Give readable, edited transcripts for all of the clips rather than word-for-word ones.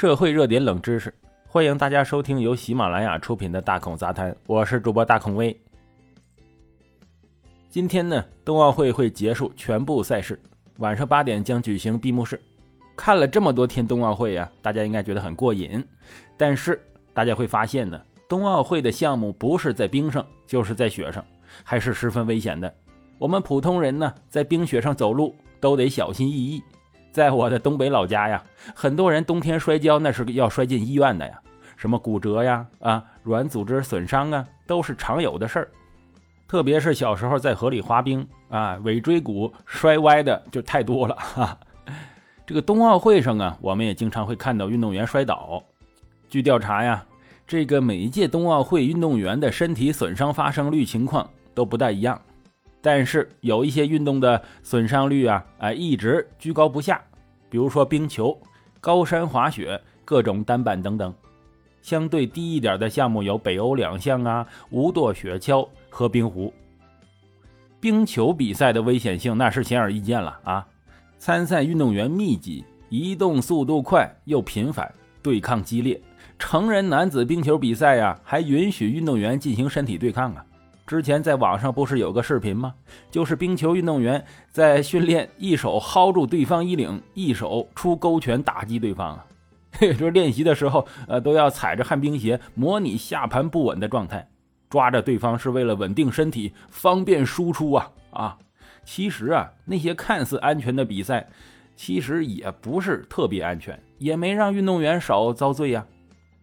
社会热点冷知识，欢迎大家收听由喜马拉雅出品的大孔杂谈，我是主播大孔威。今天呢，冬奥会会结束全部赛事，晚上8点将举行闭幕式。看了这么多天冬奥会啊，大家应该觉得很过瘾，但是大家会发现呢，冬奥会的项目不是在冰上就是在雪上，还是十分危险的。我们普通人呢，在冰雪上走路都得小心翼翼。在我的东北老家呀，很多人冬天摔跤那是要摔进医院的呀，什么骨折呀、软组织损伤啊，都是常有的事儿。特别是小时候在河里滑冰啊，尾椎骨摔歪的就太多了哈。这个冬奥会上啊，我们也经常会看到运动员摔倒。据调查呀，这个每一届冬奥会运动员的身体损伤发生率情况都不大一样，但是有一些运动的损伤率一直居高不下，比如说冰球、高山滑雪、各种单板等等。相对低一点的项目有北欧两项无舵雪橇和冰壶。冰球比赛的危险性那是显而易见了啊！参赛运动员密集，移动速度快又频繁，对抗激烈。成人男子冰球比赛还允许运动员进行身体对抗啊。之前在网上不是有个视频吗？就是冰球运动员在训练，一手薅住对方衣领，一手出勾拳打击对方啊。就是练习的时候，都要踩着旱冰鞋，模拟下盘不稳的状态，抓着对方是为了稳定身体，方便输出啊。其实那些看似安全的比赛，其实也不是特别安全，也没让运动员少遭罪啊。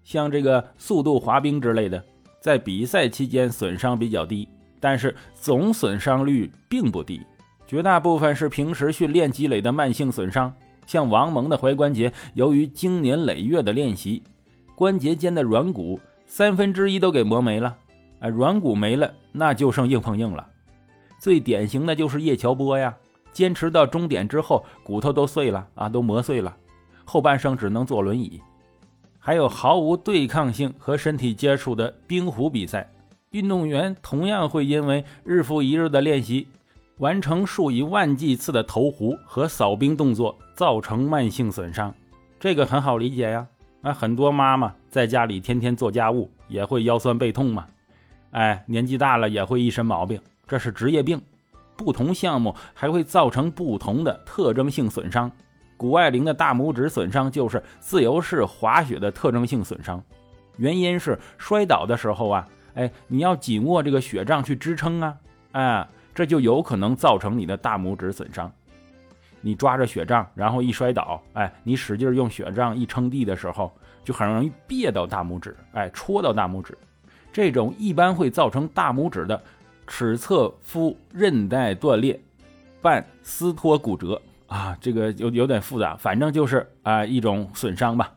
像这个速度滑冰之类的，在比赛期间损伤比较低，但是总损伤率并不低，绝大部分是平时训练积累的慢性损伤。像王蒙的踝关节，由于经年累月的练习，关节间的软骨1/3都给磨没了，软骨没了，那就剩硬碰硬了。最典型的就是叶乔波呀，坚持到终点之后，骨头都碎了都磨碎了，后半生只能坐轮椅。还有毫无对抗性和身体接触的冰壶比赛，运动员同样会因为日复一日的练习，完成数以万计次的投壶和扫冰动作，造成慢性损伤。这个很好理解呀，很多妈妈在家里天天做家务也会腰酸背痛嘛，年纪大了也会一身毛病，这是职业病。不同项目还会造成不同的特征性损伤。谷爱凌的大拇指损伤就是自由式滑雪的特征性损伤，原因是摔倒的时候你要紧握这个雪杖去支撑这就有可能造成你的大拇指损伤。你抓着雪杖，然后一摔倒，你使劲用雪杖一撑地的时候，就很容易别到大拇指，戳到大拇指。这种一般会造成大拇指的尺侧肤韧带断裂，伴撕脱骨折。这个有点复杂，反正就是一种损伤吧。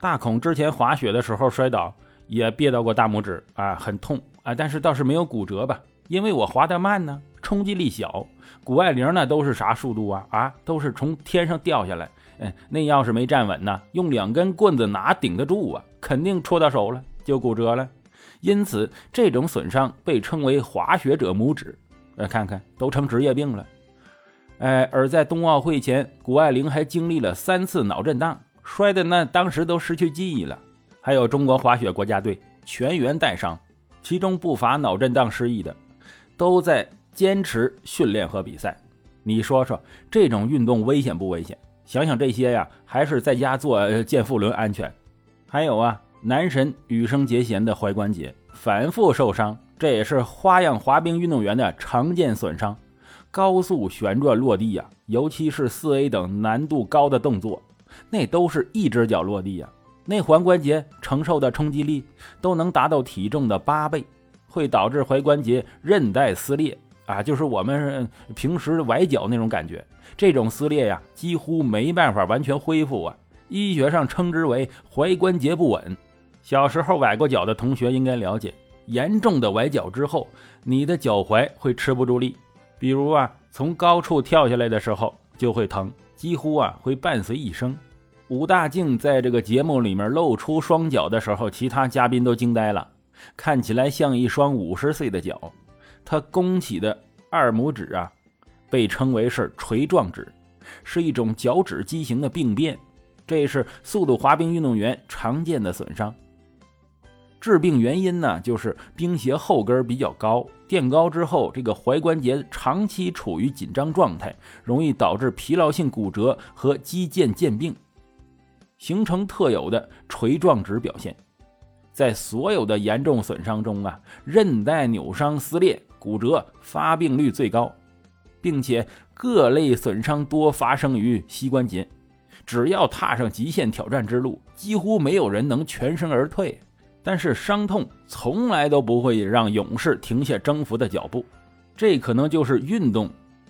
大孔之前滑雪的时候摔倒也别到过大拇指很痛但是倒是没有骨折吧，因为我滑得慢呢，冲击力小。谷爱凌呢都是啥速度都是从天上掉下来，那要是没站稳呢，用2根棍子拿顶得住肯定戳到手了就骨折了。因此这种损伤被称为滑雪者拇指看看都成职业病了。而在冬奥会前，谷爱凌还经历了3次脑震荡，摔的那当时都失去记忆了。还有中国滑雪国家队全员带伤，其中不乏脑震荡失忆的，都在坚持训练和比赛。你说说这种运动危险不危险？想想这些呀，还是在家做健腹轮安全。还有男神羽生结弦的踝关节反复受伤，这也是花样滑冰运动员的常见损伤。高速旋转落地尤其是 4A 等难度高的动作，那都是一只脚落地那踝关节承受的冲击力都能达到体重的8倍，会导致踝关节韧带撕裂就是我们平时崴脚那种感觉。这种撕裂几乎没办法完全恢复医学上称之为踝关节不稳。小时候崴过脚的同学应该了解，严重的崴脚之后，你的脚踝会吃不住力，比如从高处跳下来的时候就会疼，几乎会伴随一生。武大靖在这个节目里面露出双脚的时候，其他嘉宾都惊呆了，看起来像一双50岁的脚。他弓起的2拇指被称为是锤状指，是一种脚趾畸形的病变，这是速度滑冰运动员常见的损伤。致病原因呢，就是冰鞋后跟比较高，垫高之后，这个踝关节长期处于紧张状态，容易导致疲劳性骨折和肌腱渐病，形成特有的锤状指表现。在所有的严重损伤中啊，韧带扭伤、撕裂、骨折发病率最高，并且各类损伤多发生于膝关节。只要踏上极限挑战之路，几乎没有人能全身而退。但是伤痛从来都不会让勇士停下征服的脚步，这可能就是运动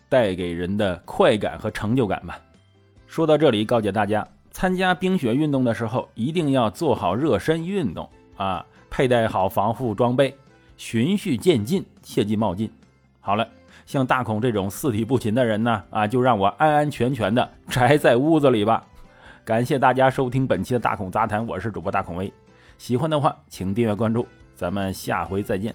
带给人的快感和成就感吧。说到这里，告诫大家，参加冰雪运动的时候一定要做好热身运动啊，佩戴好防护装备，循序渐进，切忌冒进。好了，像大孔这种四体不勤的人呢，就让我安安全全的宅在屋子里吧。感谢大家收听本期的大孔杂谈，我是主播大孔威。喜欢的话请订阅关注，咱们下回再见。